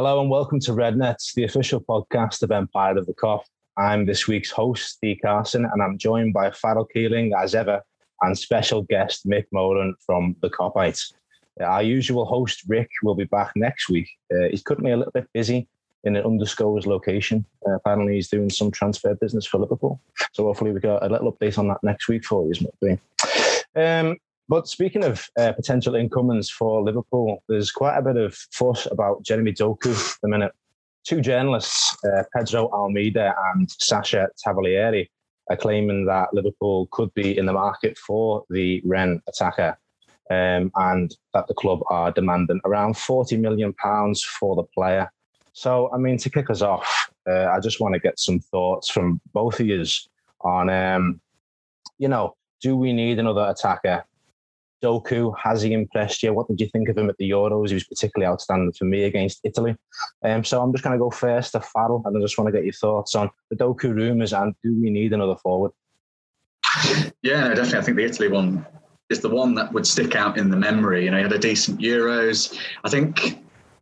Hello and welcome to Rednets, the official podcast of Empire of the Cop. I'm this week's host, Steve Carson, and I'm joined by Farrell Keeling, as ever, and special guest Mick Moran from the Copites. Our usual host, Rick, will be back next week. He's currently a little bit busy in an undisclosed location. Apparently, he's doing some transfer business for Liverpool. So hopefully we got a little update on that next week for you. But speaking of potential incomings for Liverpool, there's quite a bit of fuss about Jeremy Doku at the minute. Two journalists, Pedro Almeida and Sasha Tavalieri, are claiming that Liverpool could be in the market for the Rennes attacker and that the club are demanding around £40 million for the player. So, I mean, to kick us off, I just want to get some thoughts from both of you on, do we need another attacker? Doku, has he impressed you? What did you think of him at the Euros? He was particularly outstanding for me against Italy. So I'm just going to go first to Farrell, and I just want to get your thoughts on the Doku rumours and do we need another forward? Yeah, no, definitely. I think the Italy one is the one that would stick out in the memory. You know, he had a decent Euros. I think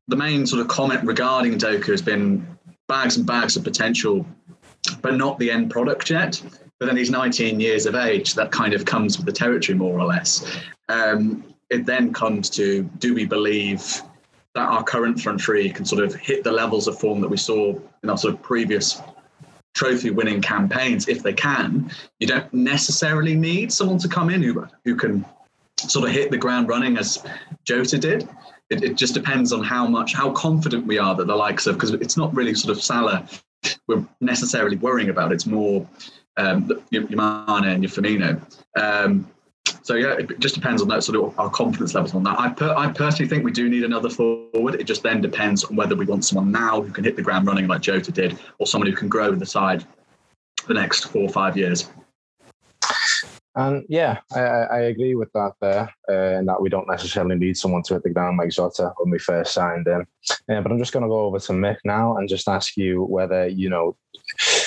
the main sort of comment regarding Doku has been bags and bags of potential, but not the end product yet. But then he's 19 years of age. That kind of comes with the territory, more or less. It then comes to, do we believe that our current front three can sort of hit the levels of form that we saw in our sort of previous trophy-winning campaigns? If they can, you don't necessarily need someone to come in who can sort of hit the ground running as Jota did. It just depends on how confident we are that the likes of, because it's not really sort of Salah we're necessarily worrying about. It's more your Mane and your Firmino. So yeah, it just depends on that sort of our confidence levels on that. I personally think we do need another forward. It just then depends on whether we want someone now who can hit the ground running like Jota did, or someone who can grow the side for the next 4 or 5 years. And yeah, I agree with that there, and that we don't necessarily need someone to hit the ground like Jota when we first signed him. But I'm just going to go over to Mick now and just ask you whether, you know,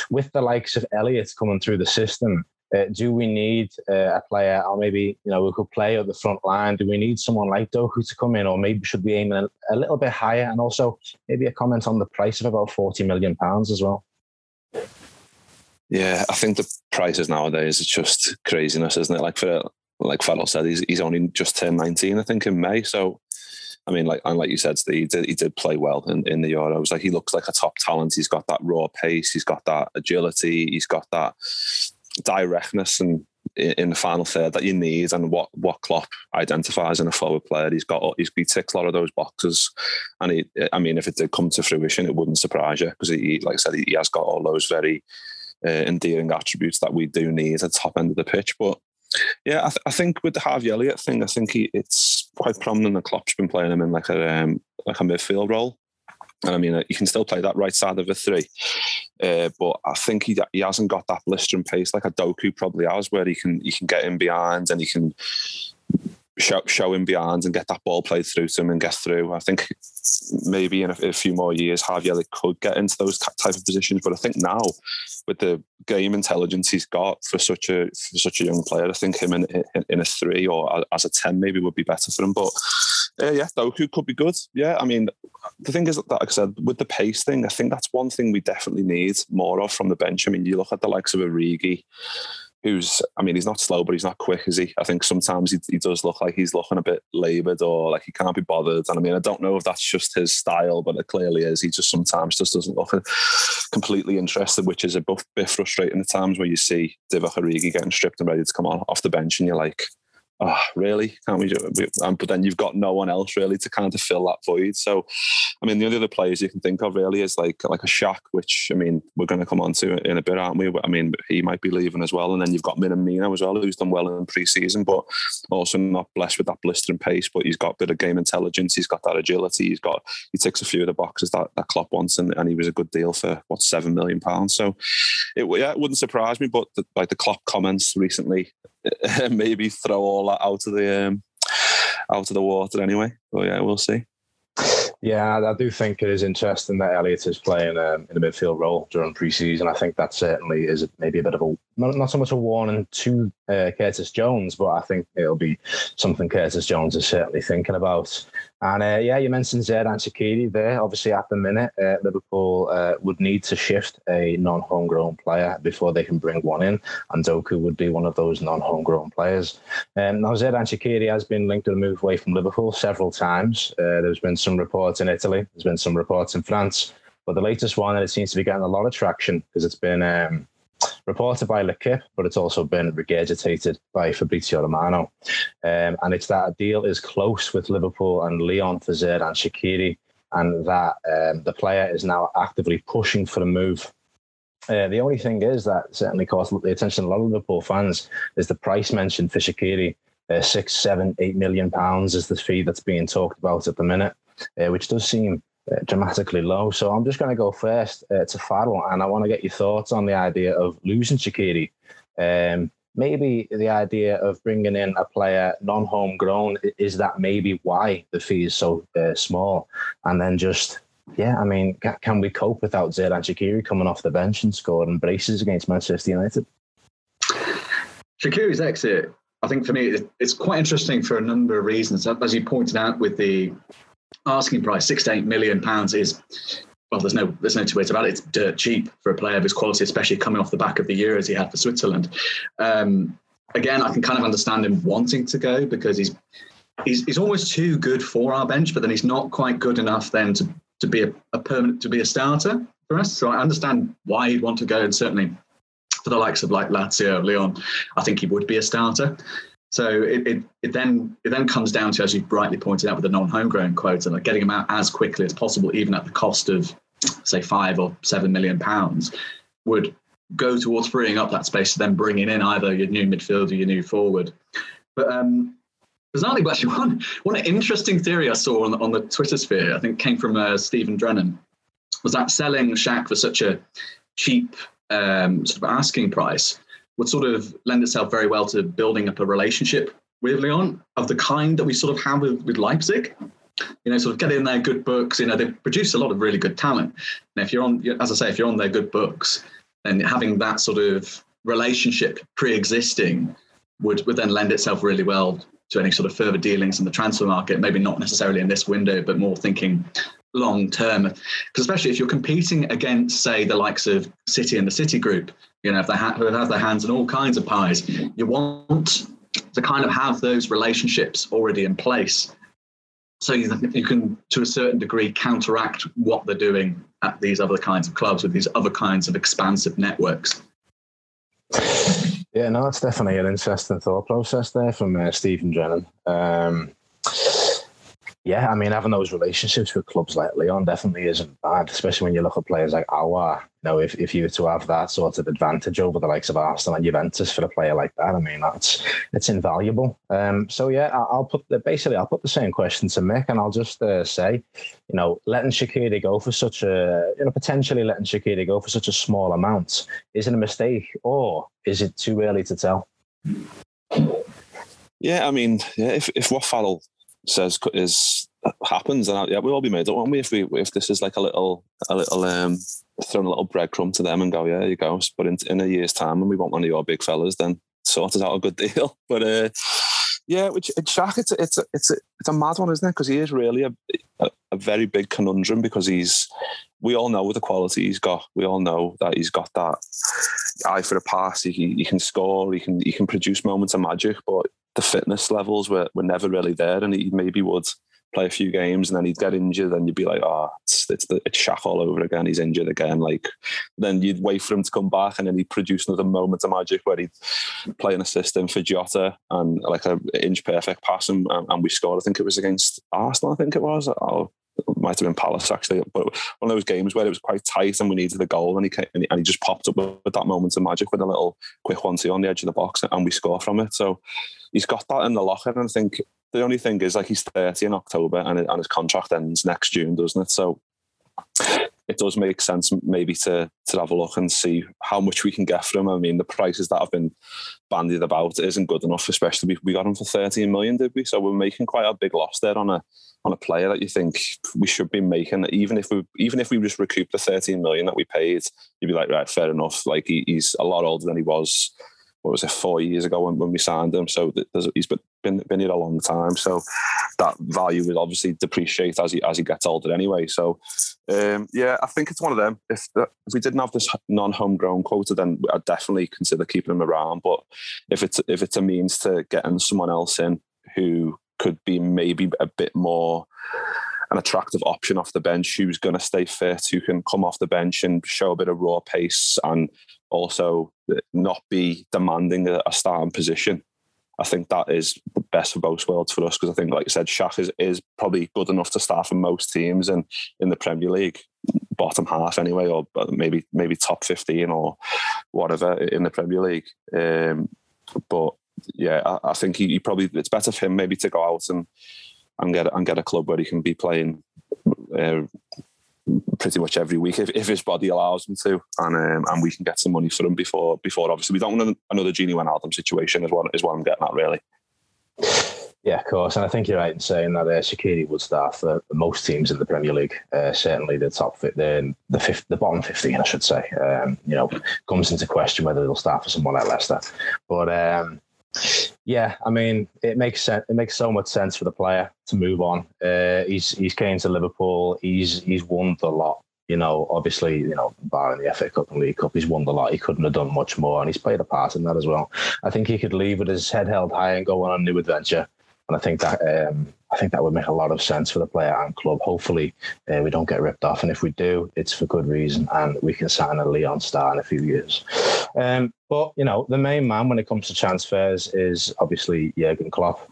with the likes of Elliott coming through the system, do we need a player, or maybe, you know, who could play at the front line? Do we need someone like Doku to come in, or maybe should we aim a little bit higher? And also maybe a comment on the price of about £40 million as well. Yeah, I think the prices nowadays, it's just craziness, isn't it? Like Farrell said, he's only just turned 19, I think, in May. So, I mean, like you said, Steve, he did play well in the Euros. Like, he looks like a top talent. He's got that raw pace. He's got that agility. He's got that directness and in the final third that you need, and what Klopp identifies in a forward player. He ticks a lot of those boxes, and if it did come to fruition, it wouldn't surprise you, because he has got all those very endearing attributes that we do need at the top end of the pitch. But yeah, I think with the Harvey Elliott thing, I think it's quite prominent that Klopp's been playing him in like a midfield role, and I mean, you can still play that right side of a three, but I think he hasn't got that blistering pace like a Doku probably has, where he can get in behind and he can show him behind and get that ball played through to him and get through. I think maybe in a few more years, Harvey Elliott could get into those type of positions. But I think now, with the game intelligence he's got for such a young player, I think him in a three or as a 10 maybe would be better for him. But yeah, Doku could be good. Yeah, I mean, the thing is that, like I said, with the pace thing, I think that's one thing we definitely need more of from the bench. I mean, you look at the likes of Origi, he's not slow, but he's not quick, is he? I think sometimes he does look like he's looking a bit laboured, or like he can't be bothered. And I mean, I don't know if that's just his style, but it clearly is. He just sometimes just doesn't look completely interested, which is a bit frustrating at times, where you see Divock Origi getting stripped and ready to come on off the bench, and you're like, oh, really? Can't we do it? But then you've got no one else really to kind of fill that void. So, I mean, the only other players you can think of really is like a Shaq, which, I mean, we're going to come on to in a bit, aren't we? I mean, he might be leaving as well. And then you've got Minamino as well, who's done well in pre-season, but also not blessed with that blistering pace, but he's got a bit of game intelligence. He's got that agility. He ticks a few of the boxes that Klopp wants, and he was a good deal for, what, £7 million? So, it wouldn't surprise me, but the Klopp comments recently, maybe throw all that out of the water anyway. But yeah, we'll see. Yeah, I do think it is interesting that Elliott is playing in a midfield role during pre-season. I think that certainly is maybe a bit of a, not so much a warning to Curtis Jones, but I think it'll be something Curtis Jones is certainly thinking about. And yeah, you mentioned Zerdan Sakiri there. Obviously, at the minute, Liverpool would need to shift a non-homegrown player before they can bring one in, and Doku would be one of those non-homegrown players. Now, Zerdan Sakiri has been linked to a move away from Liverpool several times. There's been some reports in Italy. There's been some reports in France. But the latest one, and it seems to be getting a lot of traction because it's been reported by L'Equipe, but it's also been regurgitated by Fabrizio Romano. And it's that a deal is close with Liverpool and Leon Fazer and Shaqiri, and that the player is now actively pushing for a move. The only thing is that certainly caught the attention of a lot of Liverpool fans is the price mentioned for Shaqiri. £6, £7, £8 million is the fee that's being talked about at the minute, which does seem dramatically low. So I'm just going to go first to Farrell, and I want to get your thoughts on the idea of losing Shaqiri. Maybe the idea of bringing in a player non-homegrown, is that maybe why the fee is so small? And then just, yeah, I mean, can we cope without Zerdan Shaqiri coming off the bench and scoring braces against Manchester United? Shaqiri's exit, I think for me, it's quite interesting for a number of reasons. As you pointed out, with the asking price, £6 to £8 million, is, well, there's no two ways about it. It's dirt cheap for a player of his quality, especially coming off the back of the Euros he had for Switzerland. Again, I can kind of understand him wanting to go because he's almost too good for our bench, but then he's not quite good enough then to be a permanent, to be a starter for us. So I understand why he'd want to go, and certainly for the likes of like Lazio, Lyon, I think he would be a starter. So it then comes down to, as you rightly pointed out, with the non-homegrown quota, like getting them out as quickly as possible, even at the cost of, say, £5 or £7 million, would go towards freeing up that space to then bringing in either your new midfielder, your new forward. But bizarrely, but actually one interesting theory I saw on the Twitter sphere, I think came from Stephen Drennan, was that selling Shaq for such a cheap sort of asking price would sort of lend itself very well to building up a relationship with Lyon of the kind that we sort of have with Leipzig. You know, sort of get in their good books. You know, they produce a lot of really good talent. And if you're on, as I say, if you're on their good books, then having that sort of relationship pre-existing would then lend itself really well to any sort of further dealings in the transfer market, maybe not necessarily in this window, but more thinking long term. Because especially if you're competing against, say, the likes of City and the City Group, you know, if they have their hands in all kinds of pies, you want to kind of have those relationships already in place, so you can, to a certain degree, counteract what they're doing at these other kinds of clubs with these other kinds of expansive networks. Yeah, no, that's definitely an interesting thought process there from Stephen Drennan. Yeah, I mean, having those relationships with clubs like Lyon definitely isn't bad, especially when you look at players like Aouar. You know, if you were to have that sort of advantage over the likes of Arsenal and Juventus for a player like that, I mean, it's invaluable. So, yeah, I'll put the same question to Mick, and I'll just say, you know, letting Shaqiri go for such a small amount, is it a mistake or is it too early to tell? Yeah, I mean, if what Farrell says happens, and we'll all be made up, won't we? If this is like a little throwing a little breadcrumb to them and go, yeah, you go. But in a year's time, when we want one of your big fellas, then sort us out a good deal. But yeah, which Shaq, it's a mad one, isn't it? Because he is really a very big conundrum, because we all know the quality he's got. We all know that he's got that eye for a pass. He can score. He can produce moments of magic, but the fitness levels were never really there, and he maybe would play a few games and then he'd get injured, and you'd be like, oh, it's Shaq all over again, he's injured again. Like, then you'd wait for him to come back, and then he'd produce another moment of magic where he'd play an assist in for Jota and like an inch perfect pass, and we scored. I think it was against Arsenal, it might have been Palace actually, but one of those games where it was quite tight and we needed a goal, and he just popped up with that moment of magic with a little quick 1-2 on the edge of the box, and we score from it. So he's got that in the locker, and I think the only thing is, like, he's 30 in October and his contract ends next June, doesn't it? So it does make sense maybe to have a look and see how much we can get for him. I mean, the prices that have been bandied about isn't good enough, especially we got him for 13 million, did we? So we're making quite a big loss there on a player that you think we should be making. Even if we just recoup the 13 million that we paid, you'd be like, right, fair enough. Like, he's a lot older than he was what was it, 4 years ago when we signed him. So he's been here a long time. So that value will obviously depreciate as he gets older anyway. So yeah, I think it's one of them. If we didn't have this non-homegrown quota, then I'd definitely consider keeping him around. But if it's a means to getting someone else in who could be maybe a bit more an attractive option off the bench, who's going to stay fit, who can come off the bench and show a bit of raw pace and also not be demanding a starting position. I think that is the best of both worlds for us, because I think, like I said, Shaq is probably good enough to start for most teams and in the Premier League, bottom half anyway, or maybe top 15 or whatever in the Premier League. But yeah, I think he probably, it's better for him maybe to go out and get a club where he can be playing pretty much every week if his body allows him to, and we can get some money for him before obviously. We don't want another Gini Wijnaldum situation is what I'm getting at, really. Yeah, of course, and I think you're right in saying that Shaqiri would start for most teams in the Premier League. Certainly the top, the bottom 15, I should say. Comes into question whether they'll start for someone like Leicester, but. Yeah, I mean, it makes sense. It makes so much sense for the player to move on. He's came to Liverpool. He's won the lot. Obviously, barring the FA Cup and League Cup, he's won the lot. He couldn't have done much more, and he's played a part in that as well. I think he could leave with his head held high and go on a new adventure. And I think that would make a lot of sense for the player and club. Hopefully, we don't get ripped off, and if we do, it's for good reason, and we can sign a Lyon star in a few years. But the main man when it comes to transfers is obviously Jurgen Klopp.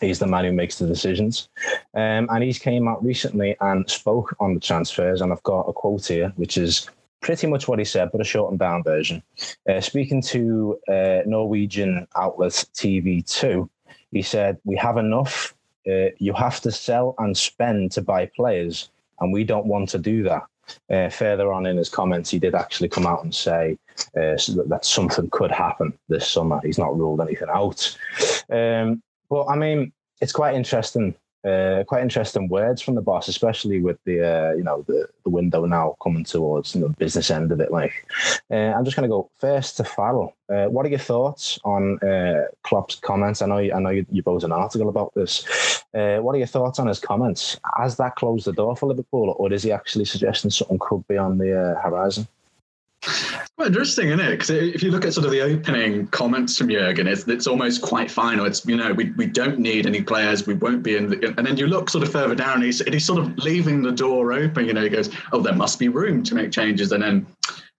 He's the man who makes the decisions, and he's came out recently and spoke on the transfers. And I've got a quote here, which is pretty much what he said, but a shortened down version. Speaking to Norwegian outlet TV2. He said, "We have enough. You have to sell and spend to buy players, and we don't want to do that." Further on in his comments, he did actually come out and say that something could happen this summer. He's not ruled anything out. But, I mean, it's quite interesting words from the boss, especially with the window now coming towards the business end of it. I'm just going to go first to Farrell. What are your thoughts on Klopp's comments? I know you wrote an article about this. What are your thoughts on his comments? Has that closed the door for Liverpool, or is he actually suggesting something could be on the horizon? Well, interesting, isn't it? Because if you look at sort of the opening comments from Jurgen, it's almost quite final. It's, we don't need any players. We won't be in the... And then you look sort of further down, and he's sort of leaving the door open. He goes, oh, there must be room to make changes. And then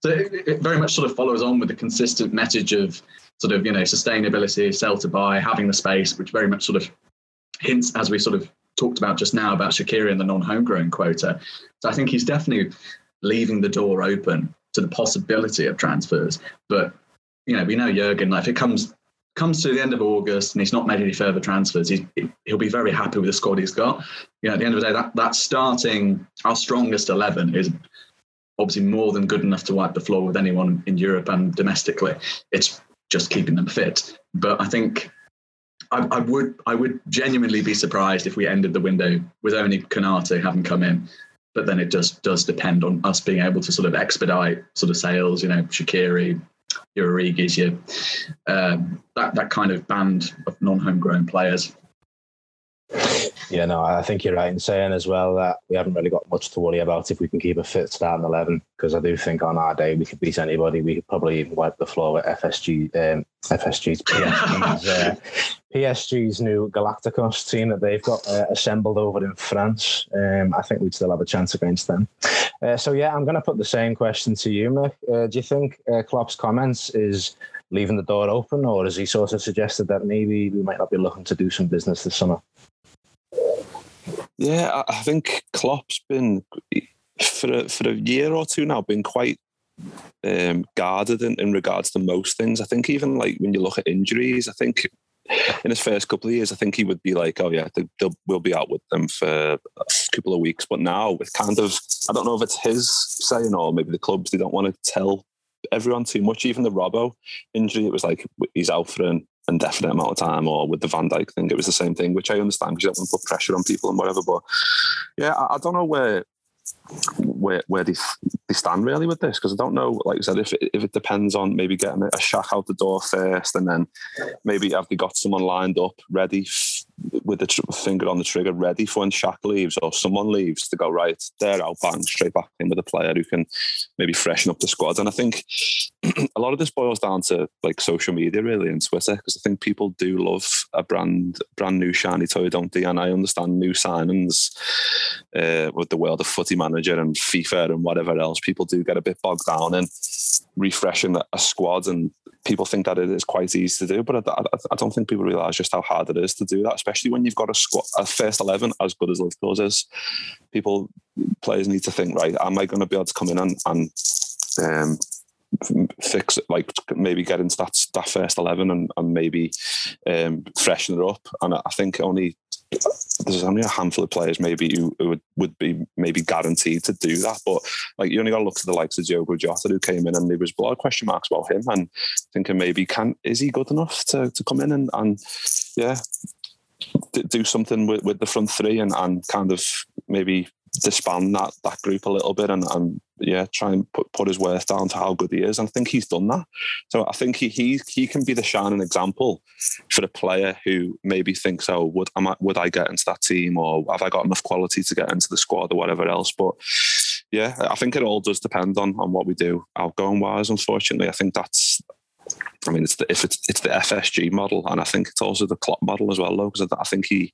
so it very much sort of follows on with the consistent message of sort of, sustainability, sell to buy, having the space, which very much sort of hints, as we sort of talked about just now, about Shaqiri and the non-homegrown quota. So I think he's definitely leaving the door open to the possibility of transfers. But, we know Jurgen, if it comes to the end of August and he's not made any further transfers, he'll be very happy with the squad he's got. At the end of the day, that starting our strongest 11 is obviously more than good enough to wipe the floor with anyone in Europe and domestically. It's just keeping them fit. But I think I would genuinely be surprised if we ended the window with only Konaté having come in. But then it just does depend on us being able to sort of expedite sort of sales, Shaqiri, your Origis, that kind of band of non-homegrown players. Yeah, no, I think you're right in saying as well that we haven't really got much to worry about if we can keep a fit starting 11, because I do think on our day we could beat anybody. We could probably even wipe the floor with PSG's new Galacticos team that they've got assembled over in France. I think we'd still have a chance against them. I'm going to put the same question to you, Mick. Do you think Klopp's comments is leaving the door open, or has he sort of suggested that maybe we might not be looking to do some business this summer? Yeah, I think Klopp's been, for a year or two now, been quite guarded in regards to most things. I think even like when you look at injuries, I think in his first couple of years, I think he would be like, oh yeah, we'll be out with them for a couple of weeks. But now it's kind of, I don't know if it's his saying or maybe the clubs, they don't want to tell everyone too much. Even the Robbo injury, it was like he's out for an indefinite amount of time, or with the Van Dijk thing, it was the same thing, which I understand because you don't want to put pressure on people and whatever. But yeah, I don't know where where they stand really with this, because I don't know, like I said, if it depends on maybe getting a Shaq out the door first, and then maybe have they got someone lined up ready with the finger on the trigger, ready for when Shaq leaves or someone leaves to go, right, they're out, bang, straight back in with a player who can maybe freshen up the squad. And I think a lot of this boils down to like social media really, and Twitter, because I think people do love a brand new shiny toy, don't they? And I understand new signings with the world of footy manager and FIFA and whatever else, people do get a bit bogged down in refreshing a squad, and people think that it is quite easy to do, but I don't think people realise just how hard it is to do that, especially when you've got a squad, a first 11 as good as Liverpool's is. Players need to think, right, am I going to be able to come in and fix it, like maybe get into that first 11 and maybe freshen it up. And I think there's only a handful of players maybe who would be maybe guaranteed to do that, but like you only got to look to the likes of Diogo Jota, who came in and there was a lot of question marks about him, and thinking maybe is he good enough to come in and yeah, do something with the front three and kind of maybe disband that group a little bit and yeah, try and put his worth down to how good he is. And I think he's done that. So I think he can be the shining example for a player who maybe thinks, oh, would I get into that team, or have I got enough quality to get into the squad or whatever else. But yeah, I think it all does depend on what we do outgoing wise, unfortunately. I think that's, I mean, it's the FSG model, and I think it's also the Klopp model as well, though, because I think he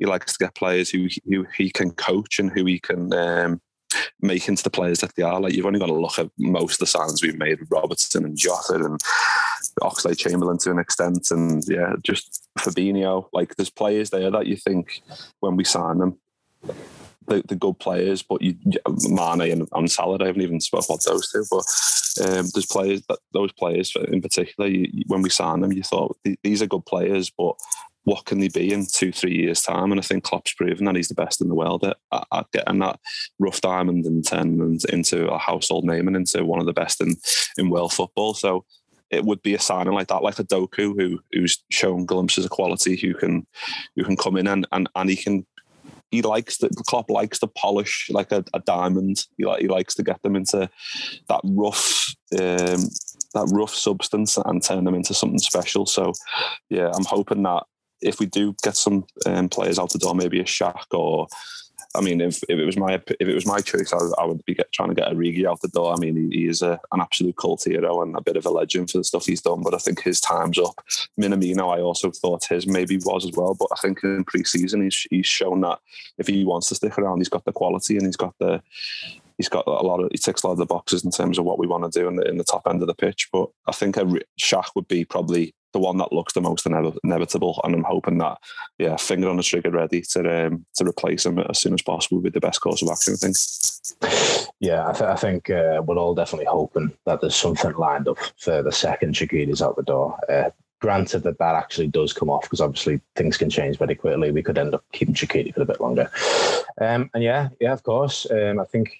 likes to get players who he can coach and who he can make into the players that they are. Like, you've only got to look at most of the signs we've made, Robertson and Jota and Oxlade-Chamberlain to an extent, and yeah, just Fabinho. Like, there's players there that you think when we sign them, the good players, but Mane and Salah, I haven't even spoken about those two, but there's players that, those players in particular, when we signed them, you thought these are good players, but what can they be in 2-3 years time? And I think Klopp's proven that he's the best in the world at getting that rough diamond and turning into a household name and into one of the best in world football. So it would be a signing like that, like a Doku who's shown glimpses of quality, who can come in and he can. He likes that. Klopp likes to polish like a diamond. He likes to get them into that rough substance and turn them into something special. So, yeah, I'm hoping that if we do get some players out the door, maybe a Shaq, or I mean, if it was my choice, I would be trying to get Origi out the door. I mean, he is an absolute cult hero and a bit of a legend for the stuff he's done, but I think his time's up. Minamino, I also thought his maybe was as well, but I think in pre-season he's shown that if he wants to stick around, he's got the quality and he ticks a lot of the boxes in terms of what we want to do in the top end of the pitch. But I think Shaq would be probably the one that looks the most inevitable, and I'm hoping that, yeah, finger on the trigger, ready to replace him as soon as possible would be the best course of action, I think. Yeah, I think we're all definitely hoping that there's something lined up for the second Shaqiri's out the door. Granted that actually does come off, because obviously things can change very quickly. We could end up keeping Shaqiri for a bit longer. And yeah, of course. I think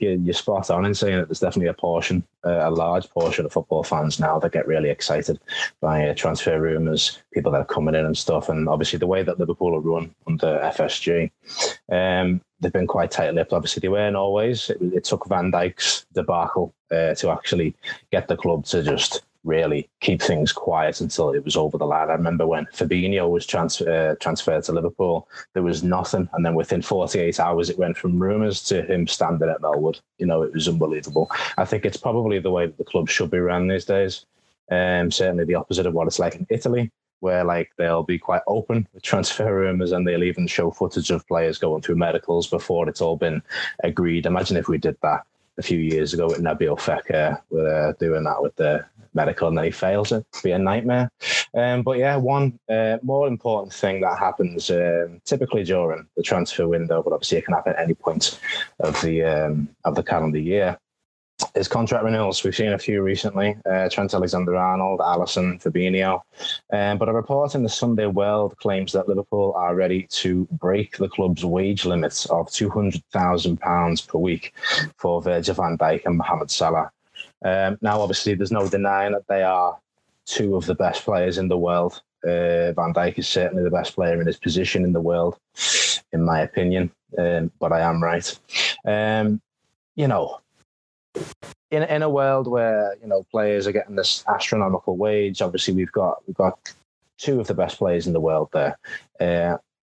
you're spot on in saying that there's definitely a large portion of football fans now that get really excited by transfer rumours, people that are coming in and stuff. And obviously the way that Liverpool are run under FSG, they've been quite tight-lipped. Obviously, they weren't always. It took Van Dijk's debacle to actually get the club to just really keep things quiet until it was over the line. I remember when Fabinho was transferred to Liverpool, there was nothing, and then within 48 hours it went from rumours to him standing at Melwood. You know, it was unbelievable. I think it's probably the way that the club should be run these days. Certainly the opposite of what it's like in Italy, where like they'll be quite open with transfer rumours, and they'll even show footage of players going through medicals before it's all been agreed. Imagine if we did that a few years ago with Nabil Fekir, doing that with the medical, and then he fails it. It'd be a nightmare. But yeah, one more important thing that happens typically during the transfer window, but obviously it can happen at any point of the calendar year, is contract renewals. We've seen a few recently, Trent Alexander-Arnold, Alison, Fabinho. But a report in the Sunday World claims that Liverpool are ready to break the club's wage limits of £200,000 per week for Virgil van Dijk and Mohamed Salah. Now, obviously, there's no denying that they are two of the best players in the world. Van Dijk is certainly the best player in his position in the world, in my opinion, but I am right. you know, in a world where, you know, players are getting this astronomical wage, obviously we've got two of the best players in the world there.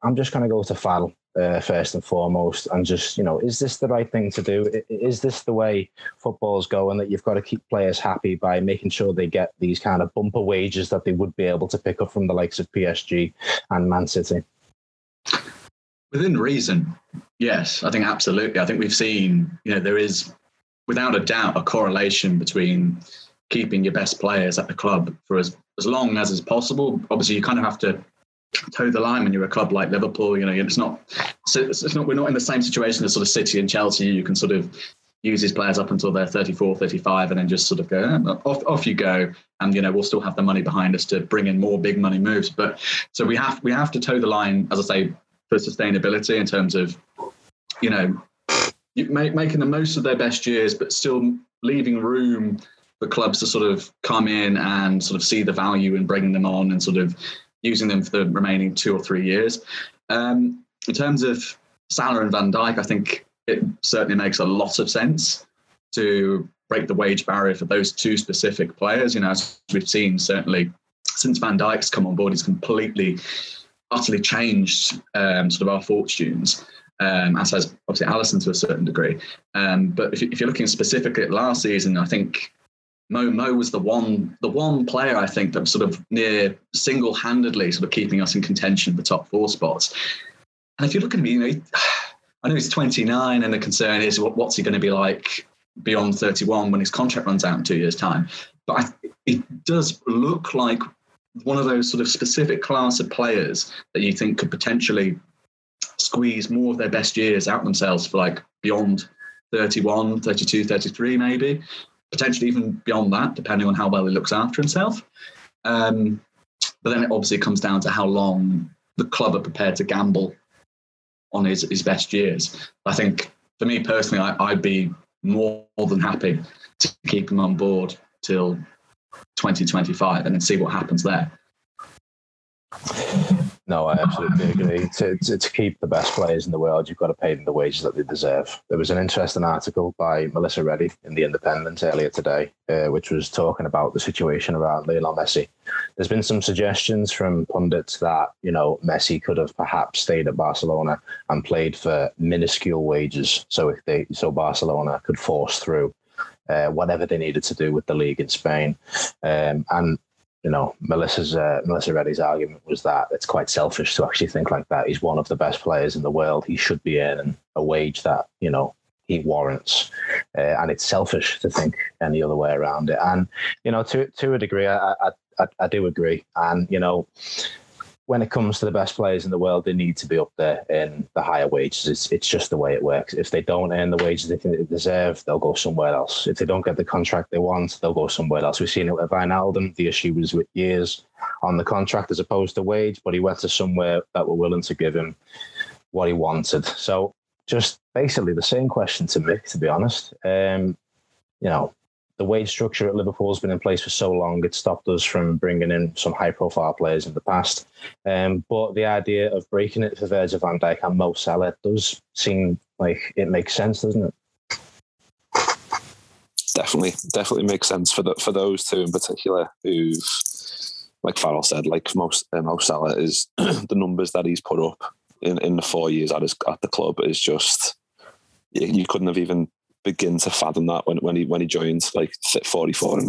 I'm just going to go to Farrell first and foremost, and just, you know, is this the right thing to do? Is this the way football's going, that you've got to keep players happy by making sure they get these kind of bumper wages that they would be able to pick up from the likes of PSG and Man City? Within reason, yes, I think absolutely. I think we've seen, you know, there is without a doubt a correlation between keeping your best players at the club for as long as is possible. Obviously, you kind of have to toe the line when you're a club like Liverpool. You know, it's not. We're not in the same situation as sort of City and Chelsea. You can sort of use these players up until they're 34, 35, and then just sort of go off you go. And, you know, we'll still have the money behind us to bring in more big money moves. But so we have to toe the line, as I say, for sustainability in terms of, you know, making the most of their best years, but still leaving room for clubs to sort of come in and sort of see the value and bring them on and sort of using them for the remaining 2 or 3 years. In terms of Salah and Van Dijk, I think it certainly makes a lot of sense to break the wage barrier for those two specific players. You know, as we've seen, certainly since Van Dijk's come on board, he's completely, utterly changed sort of our fortunes, as has obviously Alison to a certain degree. But if you're looking specifically at last season, I think Mo was the one player, I think, that was sort of near single-handedly sort of keeping us in contention for top four spots. And if you look at him, you know, I know he's 29, and the concern is what's he going to be like beyond 31 when his contract runs out in 2 years' time. But it does look like one of those sort of specific class of players that you think could potentially squeeze more of their best years out themselves for like beyond 31, 32, 33 maybe, potentially even beyond that, depending on how well he looks after himself. But then it obviously comes down to how long the club are prepared to gamble on his best years. I think, for me personally, I'd be more than happy to keep him on board till 2025 and then see what happens there. No, I absolutely agree. To keep the best players in the world, you've got to pay them the wages that they deserve. There was an interesting article by Melissa Reddy in The Independent earlier today, which was talking about the situation around Lionel Messi. There's been some suggestions from pundits that, you know, Messi could have perhaps stayed at Barcelona and played for minuscule wages, so Barcelona could force through whatever they needed to do with the league in Spain. And you know, Melissa Reddy's argument was that it's quite selfish to actually think like that. He's one of the best players in the world. He should be earning a wage that, you know, he warrants. And it's selfish to think any other way around it. And, you know, to a degree, I do agree. And, you know, when it comes to the best players in the world, they need to be up there in the higher wages. It's just the way it works. If they don't earn the wages they think they deserve, they'll go somewhere else. If they don't get the contract they want, they'll go somewhere else. We've seen it with Wijnaldum. The issue was with years on the contract as opposed to wage, but he went to somewhere that were willing to give him what he wanted. So just basically the same question to Mick, to be honest. You know, the wage structure at Liverpool has been in place for so long, it stopped us from bringing in some high-profile players in the past. But the idea of breaking it for Virgil van Dijk and Mo Salah does seem like it makes sense, doesn't it? Definitely makes sense for those two in particular who've, like Farrell said, like Mo Salah is the numbers that he's put up in the 4 years at the club is just, you couldn't have even begin to fathom that when he joined, like 44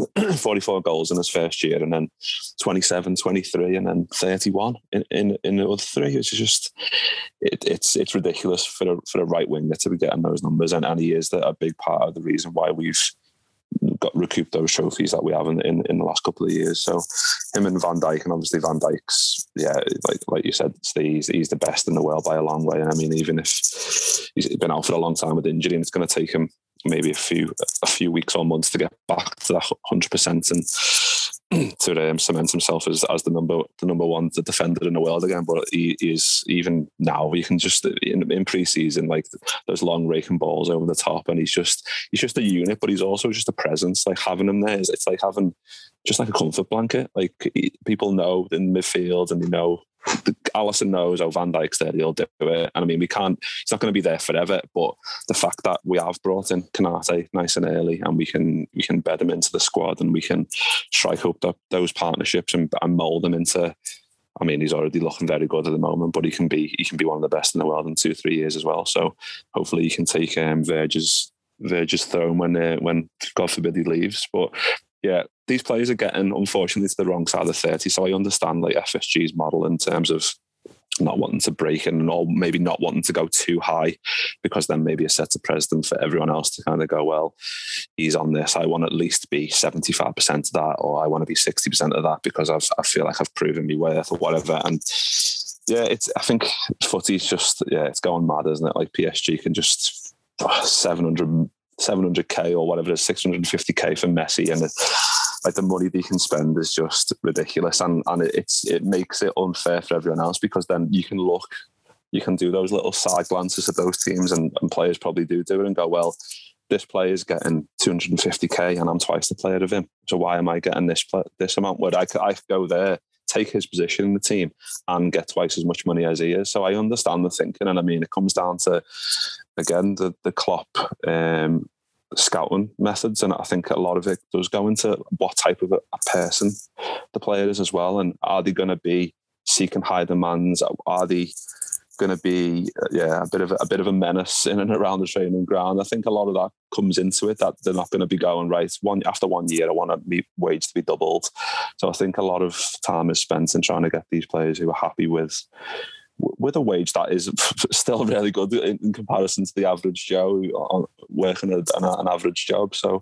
goals in his first year, and then 27, 23, and then 31 in the other three. It's just it's ridiculous for a right winger to be getting those numbers, and he is a big part of the reason why we've got recouped those trophies that we have in the last couple of years. So him and Van Dijk, and obviously Van Dijk's, like you said, he's the best in the world by a long way. And I mean, even if he's been out for a long time with injury, and it's going to take him maybe a few weeks or months to get back to that 100% and to cement himself as the number one defender in the world again. But he is, even now, you can just in pre-season, like those long raking balls over the top, and he's just a unit, but he's also just a presence. Like having him there, it's like having just like a comfort blanket. Like people know in midfield, and they know Alison knows, oh, Van Dijk's there, he'll do it. And I mean, we can't, it's not going to be there forever, but the fact that we have brought in Konaté nice and early and we can bed him into the squad and we can strike up those partnerships and mould them into, I mean, he's already looking very good at the moment, but he can be one of the best in the world in 2 or 3 years as well. So hopefully he can take Virgil's throne when God forbid he leaves. But yeah, these players are getting, unfortunately, to the wrong side of 30. So I understand like FSG's model in terms of not wanting to break in or maybe not wanting to go too high, because then maybe it sets a precedent for everyone else to kind of go, well, he's on this. I want at least be 75% of that, or I want to be 60% of that because I feel like I've proven me worth or whatever. And yeah, I think footy's just, yeah, it's going mad, isn't it? Like PSG can just 700k or whatever it is, 650k for Messi, and like the money they can spend is just ridiculous, and it makes it unfair for everyone else, because then you can do those little side glances at those teams, and players probably do it and go, well, this player's getting 250k and I'm twice the player of him, so why am I getting this amount? Where I could go there, take his position in the team and get twice as much money as he is. So I understand the thinking, and I mean, it comes down to, again, the Klopp scouting methods, and I think a lot of it does go into what type of a person the player is as well, and are they going to be seek and high demands? Are they going to be a bit of a menace in and around the training ground? I think a lot of that comes into it, that they're not going to be going, right, after 1 year I want my wage to be doubled. So I think a lot of time is spent in trying to get these players who are happy with a wage that is still really good in comparison to the average Joe working an average job. So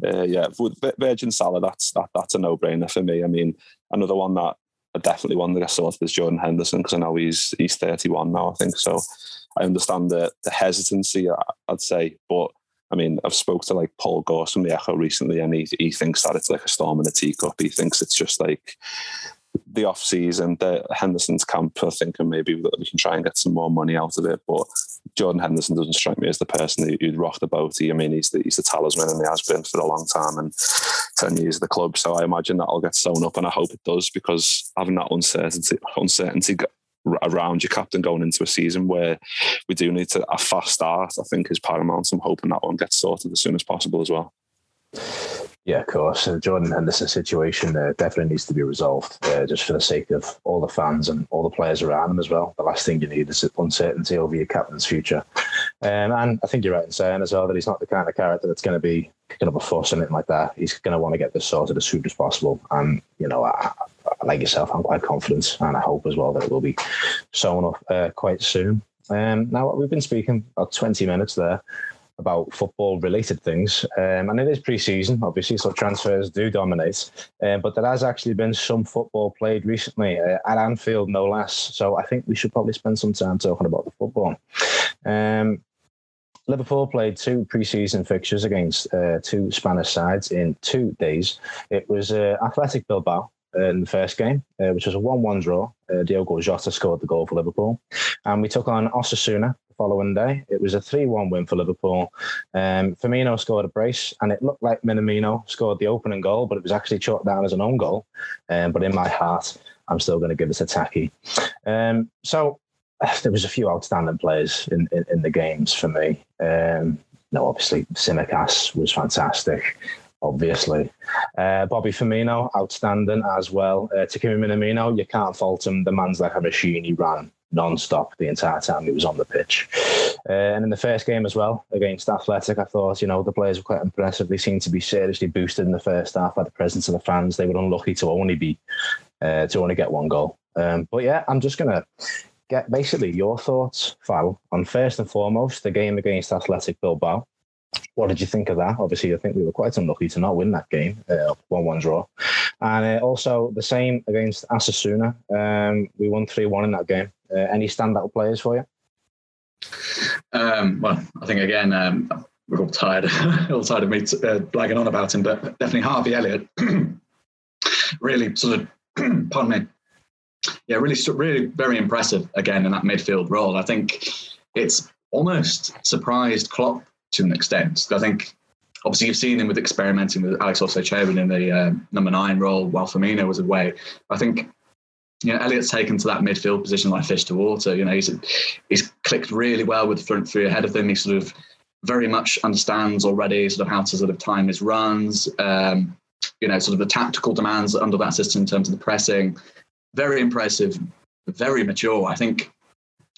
with Virgin Salah, that's a no-brainer for me. I mean, another one that I definitely want to get sorted is Jordan Henderson, because I know he's 31 now, I think. So I understand the hesitancy, I'd say, but I mean, I've spoke to like Paul Gorse from the Echo recently, and he thinks that it's like a storm in a teacup. He thinks it's just like the off season, the Henderson's camp are thinking maybe that we can try and get some more money out of it. But Jordan Henderson doesn't strike me as the person who'd rock the boat. I mean, he's the talisman, and he has been for a long time, and 10 years of the club. So I imagine that'll get sewn up, and I hope it does, because having that uncertainty around your captain going into a season where we do need a fast start, I think is paramount. So I'm hoping that one gets sorted as soon as possible as well. Yeah, of course. The Jordan Henderson situation definitely needs to be resolved, just for the sake of all the fans and all the players around them as well. The last thing you need is uncertainty over your captain's future. And I think you're right in saying as well that he's not the kind of character that's going to be kicking up a fuss and anything like that. He's going to want to get this sorted as soon as possible. And, you know, like yourself, I'm quite confident, and I hope as well that it will be sewn up quite soon. Now, we've been speaking about 20 minutes there about football-related things. And it is pre-season, obviously, so transfers do dominate. But there has actually been some football played recently at Anfield, no less. So I think we should probably spend some time talking about the football. Liverpool played 2 pre-season fixtures against 2 Spanish sides in 2 days. It was Athletic Bilbao in the first game, which was a 1-1 draw. Diogo Jota scored the goal for Liverpool. And we took on Osasuna following day. It was a 3-1 win for Liverpool. Firmino scored a brace, and it looked like Minamino scored the opening goal, but it was actually chalked down as an own goal. But in my heart, I'm still going to give it to Taki. So there was a few outstanding players in the games for me. Obviously, Tsimikas was fantastic, obviously. Bobby Firmino, outstanding as well. Takumi Minamino, you can't fault him. The man's like a machine. He ran non-stop the entire time he was on the pitch. And in the first game as well, against Athletic, I thought, you know, the players were quite impressive. They seemed to be seriously boosted in the first half by the presence of the fans. They were unlucky to only get one goal. But yeah, I'm just going to get basically your thoughts, Farrell, on first and foremost, the game against Athletic Bilbao. What did you think of that? Obviously, I think we were quite unlucky to not win that game, 1-1 draw. And also the same against Osasuna. We won 3-1 in that game. Any standout players for you? Well, I think, again, we're all tired of me blagging on about him, but definitely Harvey Elliott really sort of, pardon me, yeah, really very impressive again in that midfield role. I think it's almost surprised Klopp to an extent. I think, obviously, you've seen him with experimenting with Alex Oxlade-Chamberlain in the number 9 role while Firmino was away. I think you know, Elliott's taken to that midfield position like fish to water. You know, he's clicked really well with the front three ahead of him. He sort of very much understands already sort of how to sort of time his runs, you know, sort of the tactical demands under that system in terms of the pressing. Very impressive, very mature. I think,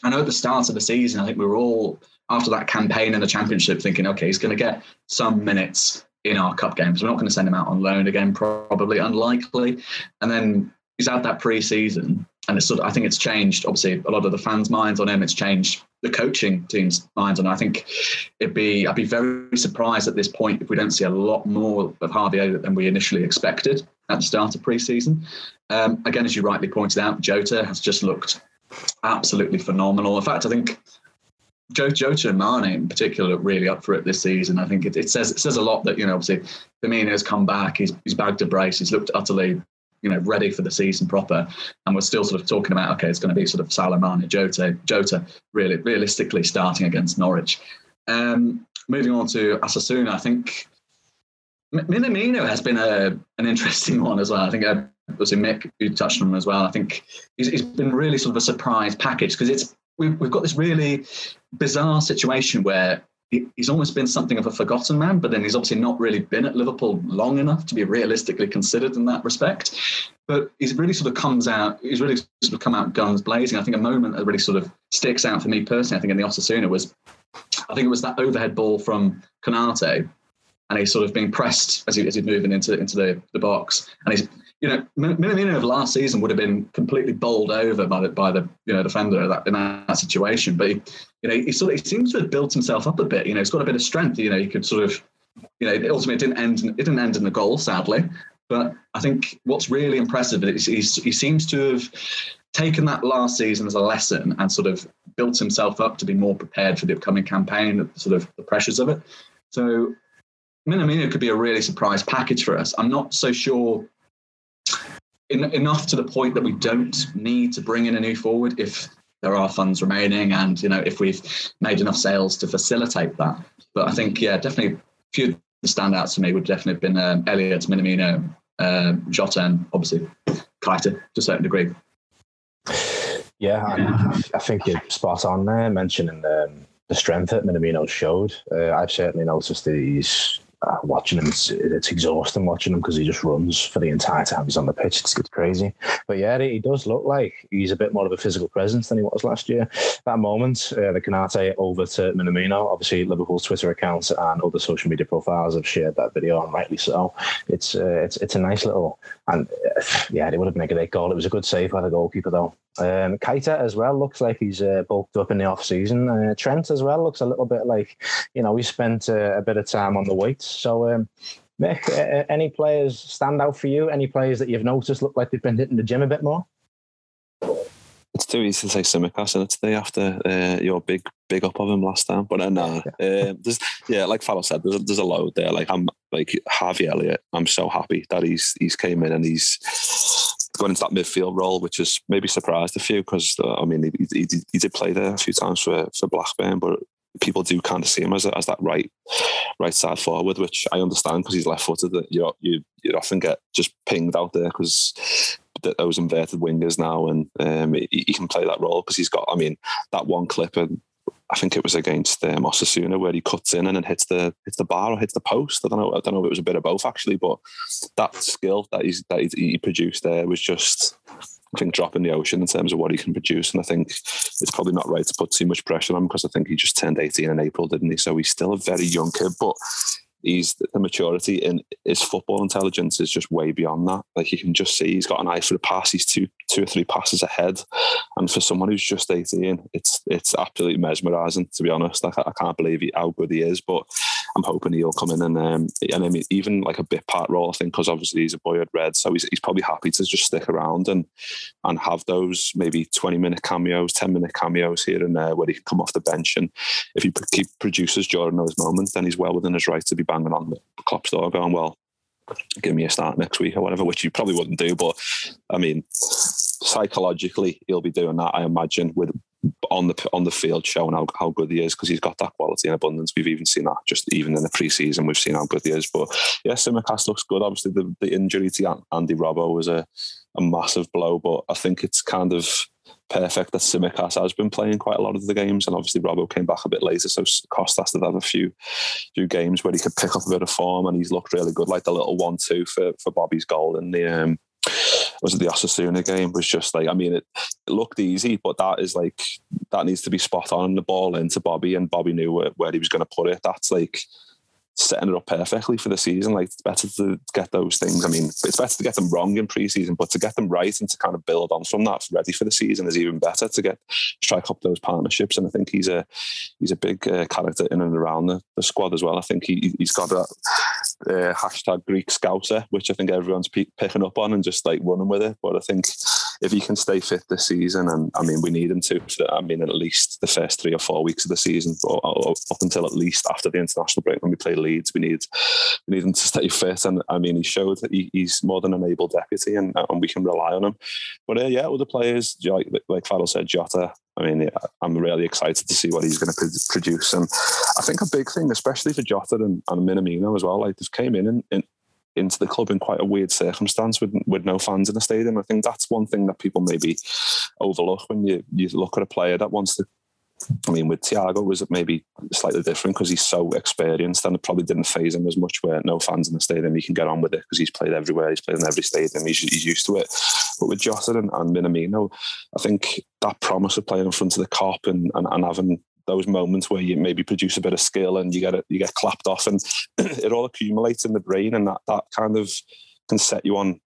I know at the start of the season, I think we were all, after that campaign in the Championship, thinking, okay, he's going to get some minutes in our cup games. We're not going to send him out on loan again, probably, unlikely. And then he's had that pre-season, and it's sort of, I think it's changed, obviously, a lot of the fans' minds on him. It's changed the coaching team's minds on him. I think I'd be very surprised at this point if we don't see a lot more of Harvey Elliott than we initially expected at the start of pre-season. Again, as you rightly pointed out, Jota has just looked absolutely phenomenal. In fact, I think Jota and Mane in particular look really up for it this season. I think it says a lot that, you know, obviously Firmino's come back, he's bagged a brace, he's looked utterly, you know, ready for the season proper, and we're still sort of talking about, okay, it's going to be sort of Salah, Mane, Jota really realistically starting against Norwich. Moving on to Osasuna, I think Minamino has been an interesting one as well. I think obviously Mick, who touched on him as well, I think he's been really sort of a surprise package, because we've got this really bizarre situation where he's almost been something of a forgotten man, but then he's obviously not really been at Liverpool long enough to be realistically considered in that respect. But he's really sort of come out guns blazing. I think a moment that really sort of sticks out for me personally, I think in the Osasuna was, I think it was that overhead ball from Konaté, and he's sort of being pressed as he's moving into the box, and he's, you know, Minamino of last season would have been completely bowled over by the you know, defender in that situation. But he seems to have built himself up a bit. You know, he's got a bit of strength. You know, he could sort of, you know, ultimately it didn't end in the goal, sadly. But I think what's really impressive is he seems to have taken that last season as a lesson and sort of built himself up to be more prepared for the upcoming campaign, sort of the pressures of it. So Minamino could be a really surprise package for us. I'm not so sure. Enough to the point that we don't need to bring in a new forward if there are funds remaining and, you know, if we've made enough sales to facilitate that. But I think, yeah, definitely a few of the standouts for me would definitely have been Elliott, Minamino, Jota, and obviously Keita to a certain degree. Yeah, I think you're spot on there, mentioning the strength that Minamino showed. I've certainly noticed that he's... watching him, it's exhausting watching him, because he just runs for the entire time he's on the pitch. It's crazy. But yeah, he does look like he's a bit more of a physical presence than he was last year. That moment, the Konaté over to Minamino, obviously Liverpool's Twitter accounts and other social media profiles have shared that video, and rightly so. It's a nice little, and yeah, it would have been a great goal. It was a good save by the goalkeeper though. Keita as well looks like he's bulked up in the off-season. Trent as well looks a little bit like, you know, he spent a bit of time on the weights. So, Mick, any players stand out for you? Any players that you've noticed look like they've been hitting the gym a bit more? It's too easy to say Tsimikas, and it's the day after your big up of him last time. But no, yeah, like Farrell said, there's a load there. Like I'm like Harvey Elliott. I'm so happy that he's came in and he's going into that midfield role, which has maybe surprised a few, because I mean he did play there a few times for Blackburn, but people do kind of see him as that right side forward, which I understand, because he's left footed. That you often get just pinged out there because those inverted wingers now, and he can play that role because he's got. I mean, that one clip, and I think it was against Osasuna, where he cuts in and then hits the bar or hits the post. I don't know if it was a bit of both actually, but that skill that he produced there was just, I think, drop in the ocean in terms of what he can produce. And I think it's probably not right to put too much pressure on him, because I think he just turned 18 in April, didn't he? So he's still a very young kid, but he's the maturity in his football intelligence is just way beyond that. Like you can just see he's got an eye for the pass. He's two or three passes ahead, and for someone who's just 18, it's absolutely mesmerising, to be honest. I can't believe how good he is, but I'm hoping he'll come in and I mean, even like a bit part role, I think, because obviously he's a boy at Red, so he's probably happy to just stick around and have those maybe 20-minute cameos, 10-minute cameos here and there, where he can come off the bench, and if he produces during those moments, then he's well within his right to be banging on the Klopp's door going, well, give me a start next week or whatever, which you probably wouldn't do, but I mean, psychologically he'll be doing that, I imagine, with on the field showing how good he is, because he's got that quality in abundance. We've even seen that just even in the pre-season, we've seen how good he is. But yeah, Tsimikas looks good. Obviously the injury to Andy Robbo was a a massive blow, but I think it's kind of perfect that Tsimikas has been playing quite a lot of the games, and obviously Robbo came back a bit later, so Kostas did have a few games where he could pick up a bit of form, and he's looked really good, like the little 1-2 for Bobby's goal in the was it the Osasuna game, was just like, I mean, it looked easy, but that needs to be spot on, the ball into Bobby, and Bobby knew where he was going to put it. That's like setting it up perfectly for the season. Like, it's better to get those things, I mean, it's better to get them wrong in pre-season, but to get them right and to kind of build on from that ready for the season is even better, to strike up those partnerships. And I think he's a big character in and around the squad as well. I think he's got that hashtag Greek Scouser, which I think everyone's picking up on and just like running with it. But I think if he can stay fit this season, and I mean, we need him to, I mean, at least the first 3 or 4 weeks of the season, or up until at least after the international break when we play Leeds, we need him to stay fit. And I mean, he showed that he's more than an able deputy, and we can rely on him. But yeah, other players, like Farrell said, Jota, I mean, I'm really excited to see what he's going to produce. And I think a big thing, especially for Jota and Minamino as well, like, they've came into the club in quite a weird circumstance with no fans in the stadium. I think that's one thing that people maybe overlook when you look at a player that wants to. I mean, with Thiago, was it maybe slightly different because he's so experienced, and it probably didn't phase him as much where no fans in the stadium, he can get on with it because he's played everywhere, he's played in every stadium, he's used to it. But with Jota and Minamino, I think that promise of playing in front of the Kop and having those moments where you maybe produce a bit of skill and you get clapped off, and it all accumulates in the brain, and that kind of can set you on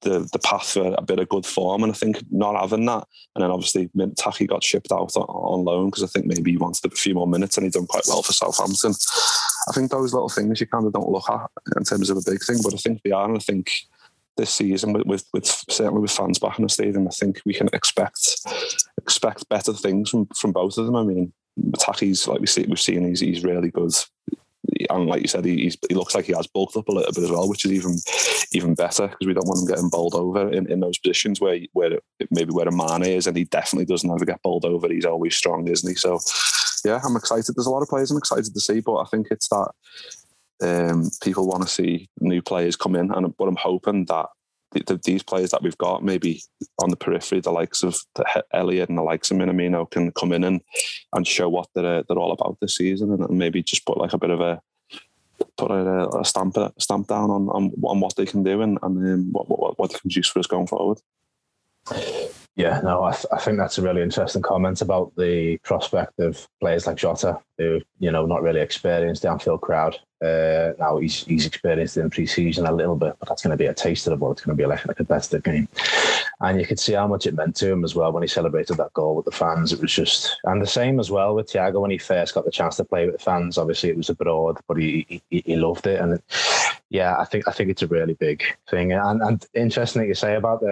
the path for a bit of good form. And I think not having that, and then obviously Taki got shipped out on loan because I think maybe he wanted a few more minutes, and he'd done quite well for Southampton. I think those little things you kind of don't look at in terms of a big thing, but I think they are. And I think this season, with certainly with fans back in the stadium, I think we can expect better things from both of them. I mean, Taki's, like we've seen, he's really good. And like you said, he looks like he has bulked up a little bit as well, which is even better, because we don't want him getting bowled over in those positions where a Mane is, and he definitely doesn't ever get bowled over. He's always strong, isn't he? So yeah, I'm excited. There's a lot of players I'm excited to see, but I think it's that people want to see new players come in, and but I'm hoping that these players that we've got maybe on the periphery, the likes of Elliott and the likes of Minamino, can come in and show what they're all about this season, and maybe just put like a bit of a stamp down on what they can do and what they can produce for us going forward. Yeah, no, I think that's a really interesting comment about the prospect of players like Jota, who, you know, not really experienced the Anfield crowd. Now he's experienced it in pre-season a little bit, but that's going to be a taste of the ball. It's going to be like a competitive game, and you could see how much it meant to him as well when he celebrated that goal with the fans. It was just, and the same as well with Thiago when he first got the chance to play with the fans. Obviously, it was abroad, but he loved it, and yeah, I think it's a really big thing. And interesting that you say about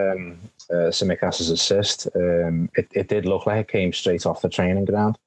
Tsimikas' assist. It did look like it came straight off the training ground.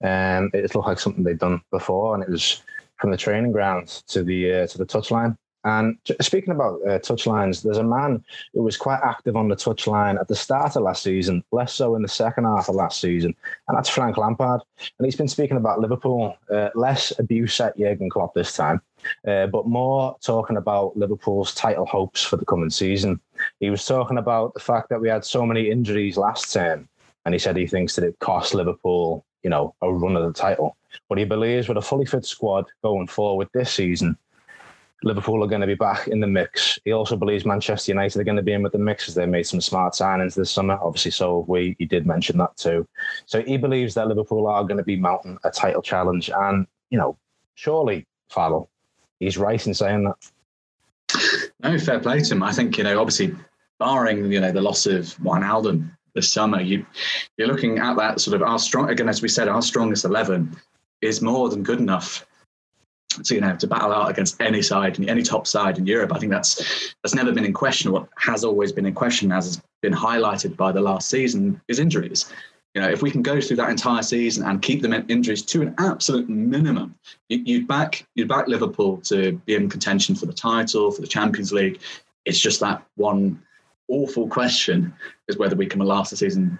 It looked like something they'd done before, and it was from the training ground to the touchline. And speaking about touchlines, there's a man who was quite active on the touchline at the start of last season, less so in the second half of last season, and that's Frank Lampard. And he's been speaking about Liverpool, less abuse at Jurgen Klopp this time, but more talking about Liverpool's title hopes for the coming season. He was talking about the fact that we had so many injuries last term, and he said he thinks that it cost Liverpool, you know, a run of the title. But he believes with a fully fit squad going forward this season, Liverpool are going to be back in the mix. He also believes Manchester United are going to be in with the mix, as they made some smart signings this summer. Obviously, so we. He did mention that too. So he believes that Liverpool are going to be mounting a title challenge. And, you know, surely, Farrell, he's right in saying that. No, fair play to him. I think, you know, obviously, barring, you know, the loss of Wijnaldum this summer, you're looking at that sort of our strongest 11 is more than good enough to, you know, to battle out against any side, any top side in Europe. I think that's never been in question. What has always been in question, as has been highlighted by the last season, is injuries. You know, if we can go through that entire season and keep them in injuries to an absolute minimum, you'd back Liverpool to be in contention for the title, for the Champions League. It's just that one awful question is whether we can last the season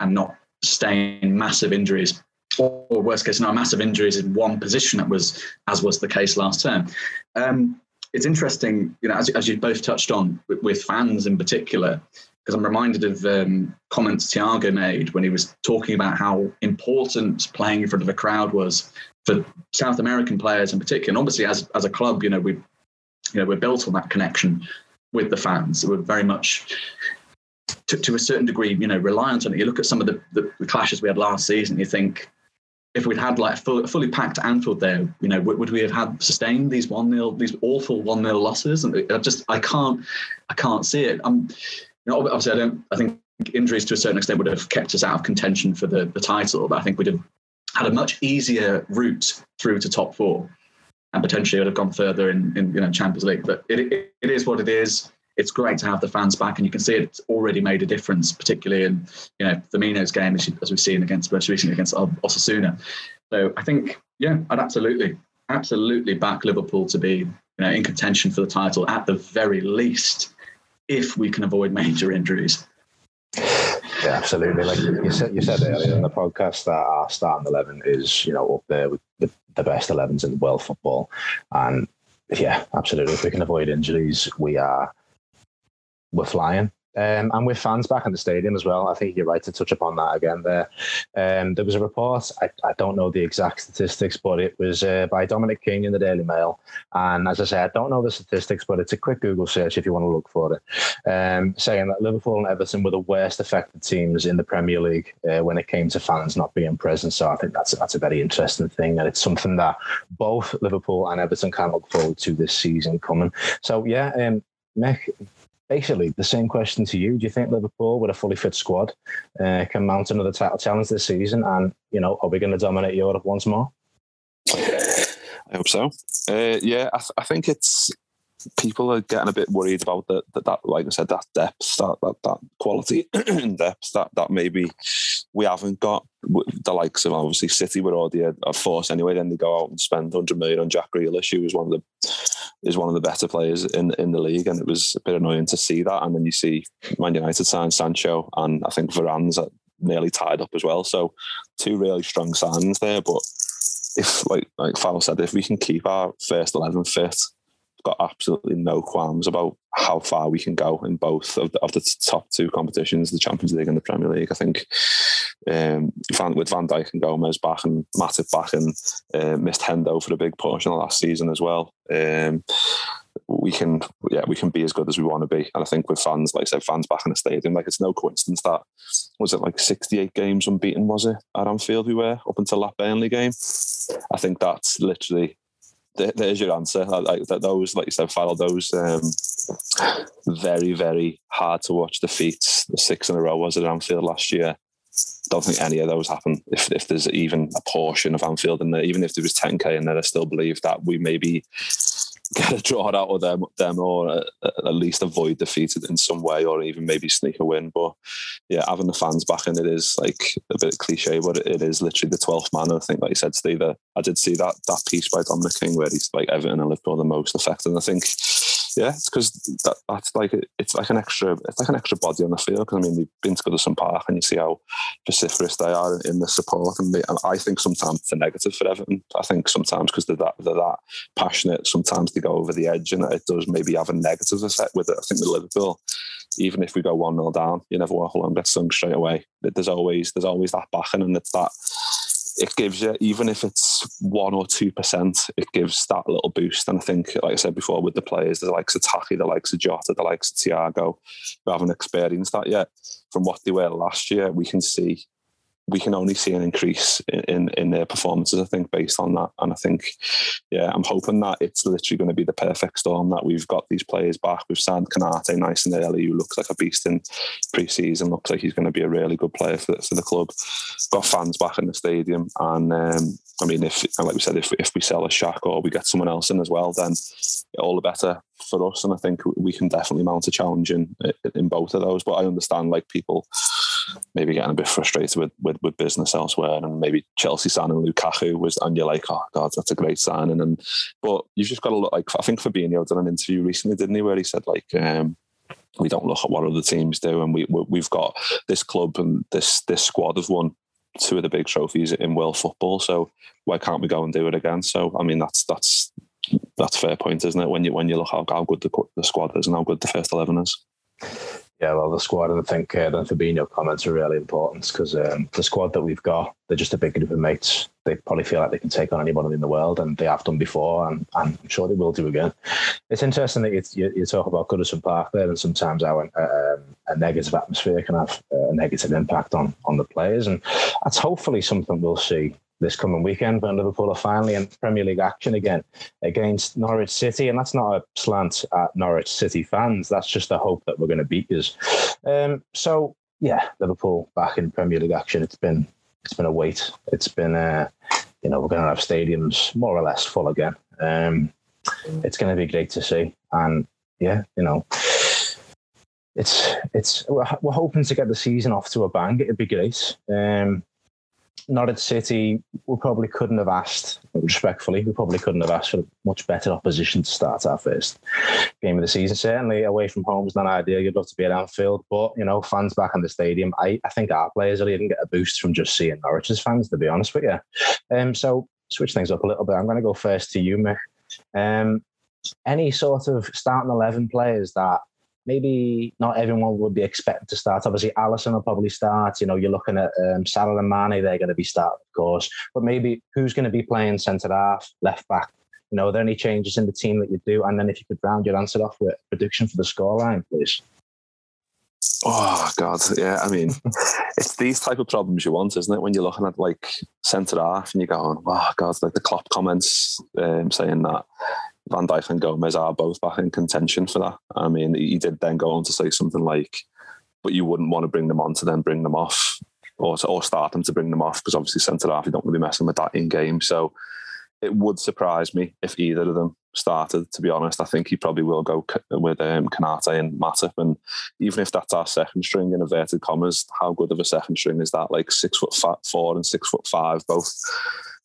and not sustain massive injuries, or worst case scenario, massive injuries in one position, that was, as was the case last term. it's interesting, you know, as you both touched on, with fans in particular, because I'm reminded of comments Thiago made when he was talking about how important playing in front of a crowd was for South American players in particular. And obviously, as a club, you know, we're built on that connection with the fans. We're very much, to a certain degree, you know, reliant on it. You look at some of the clashes we had last season, you think, if we'd had like fully packed Anfield there, you know, would we have had sustained these 1-0, these awful 1-0 losses? And I can't see it. You know, obviously, I think injuries to a certain extent would have kept us out of contention for the title, but I think we'd have had a much easier route through to top four, and potentially would have gone further in you know, Champions League. But it is what it is. It's great to have the fans back, and you can see it's already made a difference, particularly in, you know, Firmino's game, as we've seen most recently against Osasuna. So I think, yeah, I'd absolutely back Liverpool to be, you know, in contention for the title at the very least, if we can avoid major injuries. Yeah, absolutely. Like you said earlier in the podcast that our starting 11 is, you know, up there with the best 11s in world football. And yeah, absolutely. If we can avoid injuries, we're flying. And with fans back in the stadium as well. I think you're right to touch upon that again there. There was a report, I don't know the exact statistics, but it was by Dominic King in the Daily Mail. And as I say, I don't know the statistics, but it's a quick Google search if you want to look for it. Saying that Liverpool and Everton were the worst affected teams in the Premier League when it came to fans not being present. So I think that's a very interesting thing. And it's something that both Liverpool and Everton can look forward to this season coming. So yeah, Mick, basically, the same question to you. Do you think Liverpool, with a fully fit squad, can mount another title challenge this season? And, you know, are we going to dominate Europe once more? I hope so. I think it's... people are getting a bit worried about that like I said, that depth, that quality in depth, that maybe we haven't got. The likes of, obviously, City were already a force anyway. Then they go out and spend 100 million on Jack Grealish, who is one of the better players in the league, and it was a bit annoying to see that. And then you see Man United sign Sancho, and I think Varane's nearly tied up as well. So two really strong signings there. But if, like Farrell said, if we can keep our first 11 fit, got absolutely no qualms about how far we can go in both of the top two competitions, the Champions League and the Premier League. I think with Van Dijk and Gomez back and Matip back and missed Hendo for a big portion of last season as well, we can be as good as we want to be. And I think with fans, like I said, fans back in the stadium, like it's no coincidence that, was it like 68 games unbeaten, was it, at Anfield we were, up until that Burnley game? I think that's literally... There's your answer. Those, like you said, Farrell, those very, very hard to watch defeats, the 6 in a row was at Anfield last year. Don't think any of those happen. If there's even a portion of Anfield in there, even if there was 10k in there, I still believe that we maybe get a draw out of them or at least avoid defeated in some way, or even maybe sneak a win. But yeah, having the fans back in it is like a bit cliche, but it is literally the 12th man. I think, like you said, Steve, I did see that piece by Dominic King where he's like Everton and Liverpool the most affected. And I think, yeah, it's because it's like an extra body on the field. Because I mean, they've been to Goodison Park and you see how vociferous they are in the support. And I think sometimes it's a negative for Everton. I think sometimes because they're that passionate, sometimes they go over the edge, and it does maybe have a negative effect with it. I think with Liverpool, even if we go 1-0 down, you never walk alone, get sung straight away. There's always that backing, and it's that. It gives you, even if it's 1 or 2%, it gives that little boost. And I think, like I said before, with the players, the likes of Taki, the likes of Jota, the likes of Thiago, who haven't experienced that yet, from what they were last year, we can only see an increase in their performances, I think, based on that. And I think, yeah, I'm hoping that it's literally going to be the perfect storm, that we've got these players back. We've signed Konaté nice and early, who looks like a beast in pre-season, looks like he's going to be a really good player for the club. Got fans back in the stadium. And like we said, if we sell a Shaq or we get someone else in as well, then all the better for us. And I think we can definitely mount a challenge in both of those. But I understand, like, people... maybe getting a bit frustrated with business elsewhere, and maybe Chelsea signing Lukaku and you're like, oh God, that's a great signing. But you've just got to look, like, I think Fabinho did an interview recently, didn't he, where he said like, we don't look at what other teams do, and we've got this club and this squad has won 2 of the big trophies in world football, so why can't we go and do it again? So I mean, that's that's a fair point, isn't it? When you look how good the squad is and how good the first 11 is. Yeah, well, the squad, and I think the Fabinho comments are really important, because the squad that we've got, they're just a big group of mates. They probably feel like they can take on anybody in the world, and they have done before, and I'm sure they will do again. It's interesting that you talk about Goodison Park there, and sometimes our a negative atmosphere can have a negative impact on the players, and that's hopefully something we'll see this coming weekend when Liverpool are finally in Premier League action again against Norwich City. And that's not a slant at Norwich City fans. That's just the hope that we're going to beat us. So, yeah, Liverpool back in Premier League action. It's been a wait. It's been, we're going to have stadiums more or less full again. It's going to be great to see. And, yeah, we're hoping to get the season off to a bang. It'd be great. Norwich City, we probably couldn't have asked for much better opposition to start our first game of the season. Certainly away from home is not ideal. You'd love to be at Anfield, but fans back in the stadium, I think our players will even get a boost from just seeing Norwich's fans, to be honest with you. So switch things up a little bit. I'm going to go first to you, Mick. Any sort of starting 11 players that maybe not everyone would be expected to start. Obviously, Alison will probably start. You're looking at Salah and Mane. They're going to be starting, of course. But maybe who's going to be playing centre-half, left-back? Are there any changes in the team that you do? And then if you could round your answer off with a prediction for the scoreline, please. Oh, God. Yeah, I mean, it's these type of problems you want, isn't it? When you're looking at, centre-half and you're going, oh, God, the Klopp comments saying that Van Dijk and Gomez are both back in contention for that. I mean, he did then go on to say something like, but you wouldn't want to bring them on to then bring them off or start them to bring them off, because obviously centre-half, you don't want to be messing with that in-game. So it would surprise me if either of them started, to be honest. I think he probably will go with Konaté and Matip, and even if that's our second string, in inverted commas, how good of a second string is that? 6'4" and 6'5",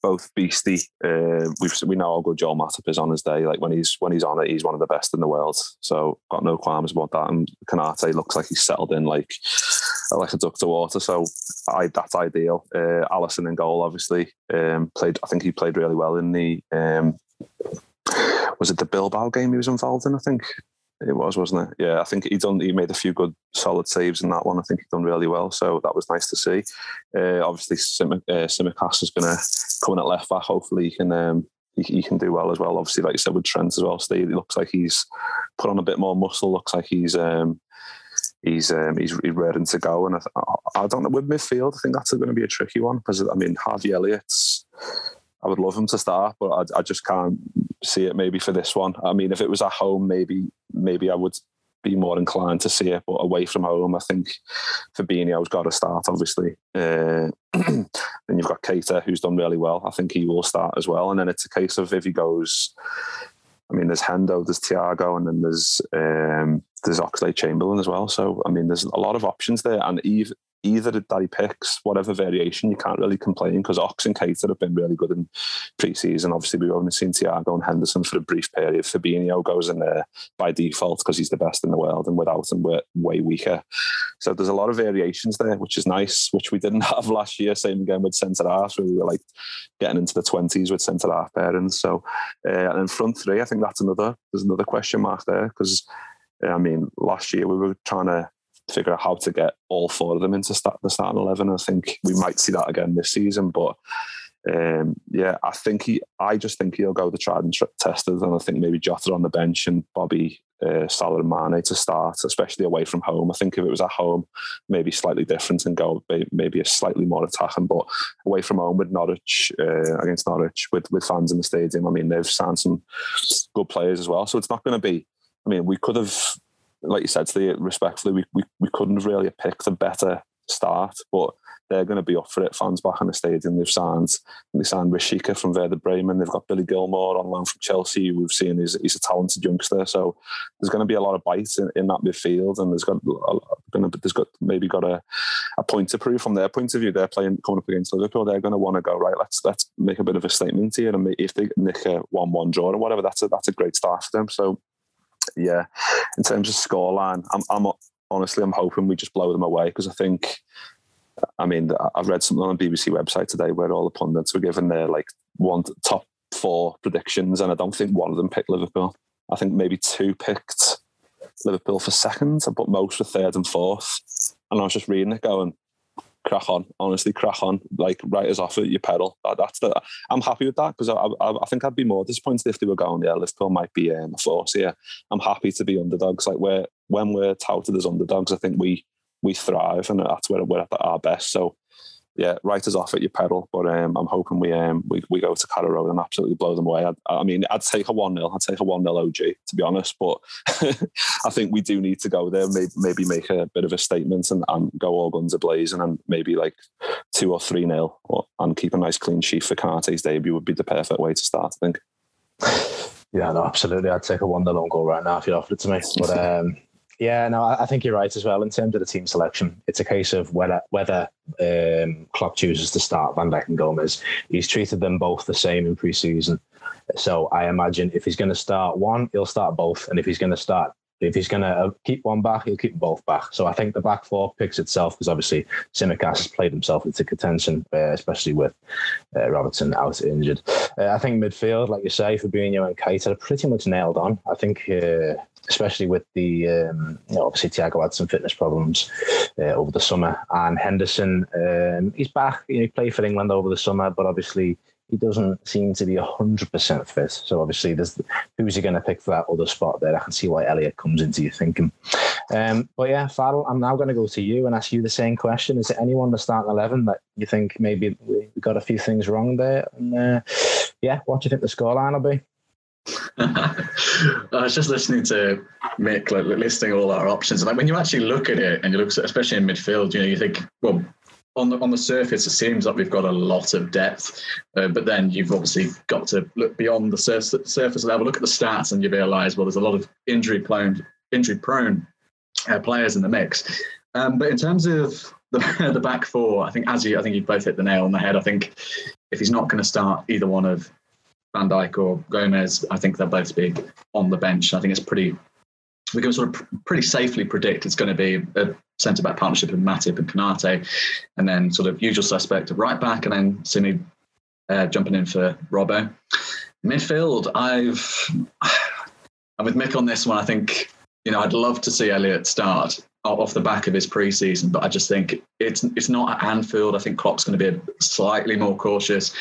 both beastie. We know how good Joel Matip is on his day. When he's on it, he's one of the best in the world. So got no qualms about that. And Konaté looks like he's settled in like a duck to water. So that's ideal. Alisson in goal, obviously. I think he played really well in the was it the Bilbao game he was involved in? I think it was, wasn't it? Yeah, I think he made a few good solid saves in that one. I think he done really well, so that was nice to see. Obviously, Tsimikas is going to come in at left back. Hopefully he can do well as well. Obviously, like you said, with Trent as well, Steve, it looks like he's put on a bit more muscle. Looks like he's ready to go. And I don't know, with midfield, I think that's going to be a tricky one, because I mean, Harvey Elliott's, I would love him to start, but I just can't see it maybe for this one. I mean, if it was at home, maybe I would be more inclined to see it, but away from home, I think Fabinho's got to start, obviously. Then you've got Keita, who's done really well. I think he will start as well. And then it's a case of if he goes, I mean, there's Hendo, there's Thiago, and then there's Oxlade-Chamberlain as well. So, I mean, there's a lot of options there. And either that he picks, whatever variation, you can't really complain, because Ox and Keita have been really good in pre-season. Obviously, we've only seen Thiago and Henderson for a brief period. Fabinho goes in there by default because he's the best in the world, and without him, we're way weaker. So there's a lot of variations there, which is nice, which we didn't have last year. Same again with centre-half, where we were getting into the 20s with centre-half pairings. So, and then front three, I think there's another question mark there, because, I mean, last year we were trying to figure out how to get all four of them into the starting 11. I think we might see that again this season, but I just think he'll go the tried and tested, and I think maybe Jota on the bench and Bobby, Salah and Mane to start, especially away from home. I think if it was at home, maybe slightly different and go maybe a slightly more attacking, but away from home with Norwich, against Norwich with fans in the stadium, I mean, they've signed some good players as well, so it's not going to be, I mean, we could have, like you said, Steve, respectfully, we couldn't have really picked a better start, but they're going to be up for it. Fans back in the stadium, they signed Rishika from Werder Bremen. They've got Billy Gilmore on loan from Chelsea, who we've seen he's a talented youngster. So there's going to be a lot of bites in that midfield, and there's got maybe a point to prove from their point of view. They're playing coming up against Liverpool. They're going to want to go right. Let's make a bit of a statement here, and if they nick a 1-1 draw or whatever, that's a great start for them. So. Yeah, in terms of scoreline, I'm hoping we just blow them away, because I think, I mean, I've read something on the BBC website today where all the pundits were given their one top four predictions, and I don't think one of them picked Liverpool. I think maybe two picked Liverpool for second, but most were third and fourth. And I was just reading it going, crack on, honestly, crack on. Like, write us off at your pedal. I'm happy with that, because I think I'd be more disappointed if they were going, yeah, Liverpool might be a force here. I'm happy to be underdogs. Like, when we're touted as underdogs, I think we thrive, and that's where we're at our best. So, yeah, write us off at your pedal. But I'm hoping we go to Carrow Road and absolutely blow them away. I'd take a 1-0. I'd take a 1-0 OG, to be honest. But I think we do need to go there, maybe make a bit of a statement and go all guns ablazing, and maybe like 2 or 3-0, and keep a nice clean sheet for Konaté's debut would be the perfect way to start, I think. Yeah, no, absolutely. I'd take a 1-0 goal right now if you offered it to me. But yeah, no, I think you're right as well. In terms of the team selection, it's a case of whether Klopp chooses to start Van Dijk and Gomez. He's treated them both the same in pre-season. So I imagine if he's going to start one, he'll start both. And if he's going to keep one back, he'll keep both back. So I think the back four picks itself, because obviously Tsimikas has played himself into contention, especially with Robertson out injured. I think midfield, like you say, Fabinho and Keita are pretty much nailed on. I think... especially with the, obviously Thiago had some fitness problems over the summer, and Henderson, he's back. He played for England over the summer, but obviously he doesn't seem to be 100% fit. So obviously who's he going to pick for that other spot there? I can see why Elliott comes into your thinking. But yeah, Farrell, I'm now going to go to you and ask you the same question. Is there anyone in the starting 11 that you think maybe we got a few things wrong there? And what do you think the scoreline will be? I was just listening to Mick listing all our options, and when you actually look at it, and you look especially in midfield, you think, well, on the surface it seems like we've got a lot of depth, but then you've obviously got to look beyond the surface level, look at the stats, and you realise, well, there's a lot of injury prone players in the mix. But in terms of the back four, I think you've both hit the nail on the head. I think if he's not going to start either one of Van Dijk or Gomez, I think they'll both be on the bench. I think we can sort of pretty safely predict it's going to be a centre-back partnership of Matip and Konaté, and then sort of usual suspect of right-back, and then Simi jumping in for Robbo. Midfield, I'm with Mick on this one. I think, I'd love to see Elliott start off the back of his pre-season, but I just think it's not at Anfield. I think Klopp's going to be slightly more cautious.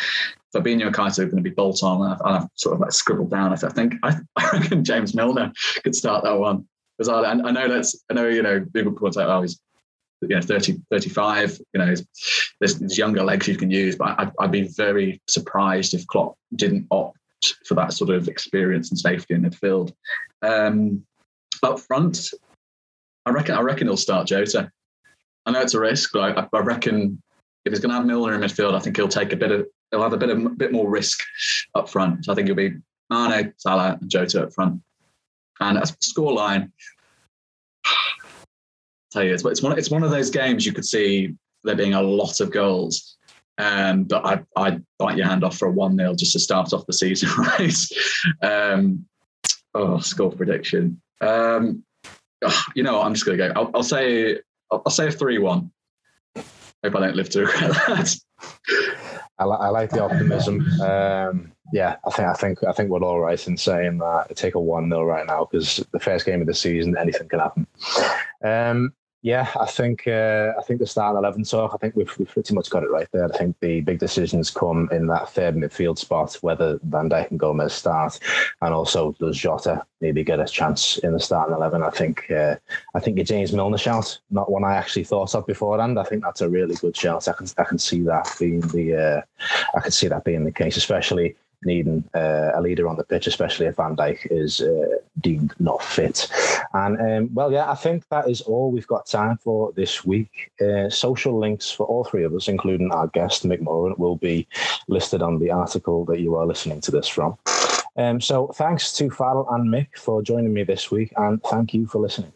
Fabinho and Keita are going to be bolt on. I've sort of scribbled down. I reckon James Milner could start that one. Because I know Liverpool would say, oh, he's 30, 35. There's younger legs you can use. But I'd be very surprised if Klopp didn't opt for that sort of experience and safety in midfield. Up front, I reckon he'll start Jota. I know it's a risk, but I reckon if he's going to have Milner in midfield, I think he'll take He'll have a bit more risk up front. So I think it'll be Mane, Salah, and Jota up front. And as scoreline, tell you, it's one of those games you could see there being a lot of goals. But I'd bite your hand off for a 1-0 just to start off the season, right? Score prediction. I'm just going to go. I'll say a 3-1. Hope I don't live to regret that. I like the optimism. I think we're all right in saying that. I take a 1-0 right now, because the first game of the season, anything can happen. I think the starting 11 talk, I think we've pretty much got it right there. I think the big decisions come in that third midfield spot, whether Van Dijk and Gomez start, and also does Jota maybe get a chance in the starting 11. I think your James Milner shout, not one I actually thought of beforehand. I think that's a really good shout. I can see that being the case, especially needing a leader on the pitch, especially if Van Dijk is deemed not fit. And I think that is all we've got time for this week. Social links for all three of us, including our guest Mick Moran, will be listed on the article that you are listening to this from. So thanks to Farrell and Mick for joining me this week, and thank you for listening.